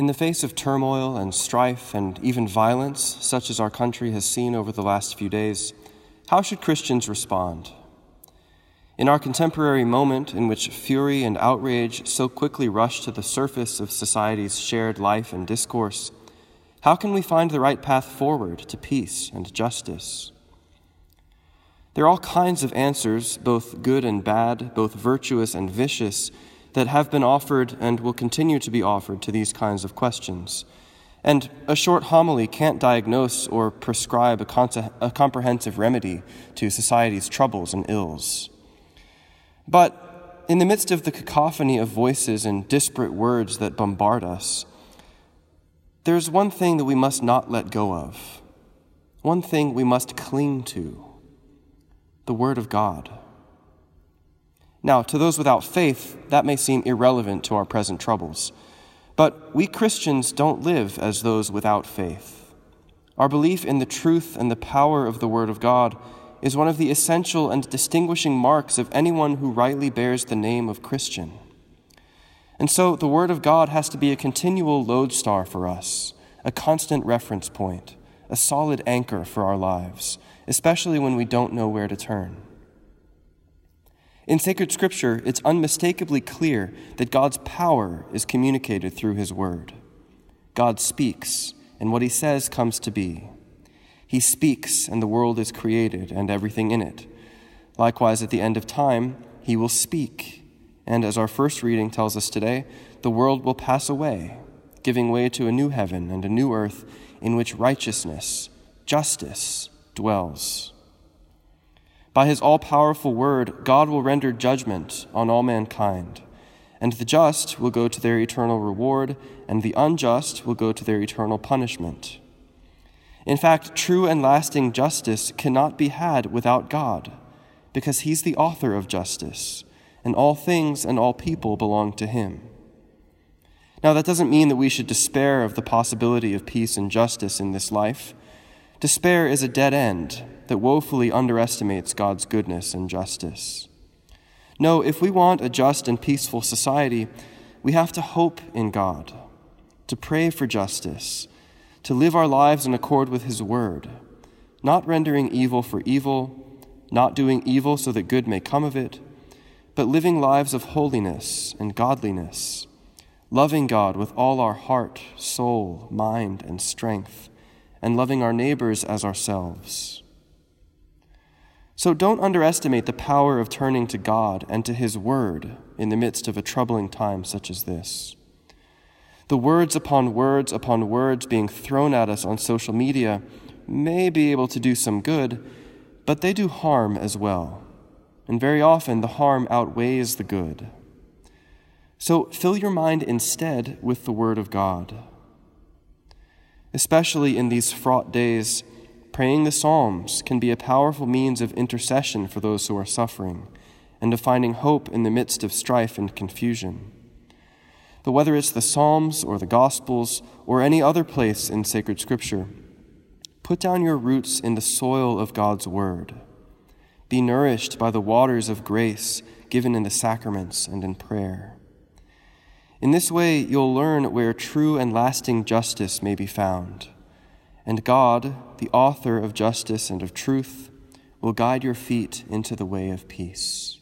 In the face of turmoil and strife and even violence, such as our country has seen over the last few days, how should Christians respond? In our contemporary moment in which fury and outrage so quickly rush to the surface of society's shared life and discourse, how can we find the right path forward to peace and justice? There are all kinds of answers, both good and bad, both virtuous and vicious, that have been offered and will continue to be offered to these kinds of questions. And a short homily can't diagnose or prescribe a comprehensive remedy to society's troubles and ills. But in the midst of the cacophony of voices and disparate words that bombard us, there's one thing that we must not let go of, one thing we must cling to: the Word of God. Now, to those without faith, that may seem irrelevant to our present troubles, but we Christians don't live as those without faith. Our belief in the truth and the power of the Word of God is one of the essential and distinguishing marks of anyone who rightly bears the name of Christian. And so the Word of God has to be a continual lodestar for us, a constant reference point, a solid anchor for our lives, especially when we don't know where to turn. In sacred Scripture, it's unmistakably clear that God's power is communicated through His Word. God speaks, and what He says comes to be. He speaks, and the world is created, and everything in it. Likewise, at the end of time, He will speak. And as our first reading tells us today, the world will pass away, giving way to a new heaven and a new earth in which righteousness, justice, dwells. By His all-powerful word, God will render judgment on all mankind, and the just will go to their eternal reward, and the unjust will go to their eternal punishment. In fact, true and lasting justice cannot be had without God, because He's the author of justice, and all things and all people belong to Him. Now, that doesn't mean that we should despair of the possibility of peace and justice in this life. Despair is a dead end that woefully underestimates God's goodness and justice. No, if we want a just and peaceful society, we have to hope in God, to pray for justice, to live our lives in accord with His Word, not rendering evil for evil, not doing evil so that good may come of it, but living lives of holiness and godliness, loving God with all our heart, soul, mind, and strength, and loving our neighbors as ourselves. So don't underestimate the power of turning to God and to His Word in the midst of a troubling time such as this. The words upon words upon words being thrown at us on social media may be able to do some good, but they do harm as well. And very often the harm outweighs the good. So fill your mind instead with the Word of God. Especially in these fraught days, praying the Psalms can be a powerful means of intercession for those who are suffering and of finding hope in the midst of strife and confusion. But whether it's the Psalms or the Gospels or any other place in sacred Scripture, put down your roots in the soil of God's Word. Be nourished by the waters of grace given in the sacraments and in prayer. In this way, you'll learn where true and lasting justice may be found, and God, the author of justice and of truth, will guide your feet into the way of peace.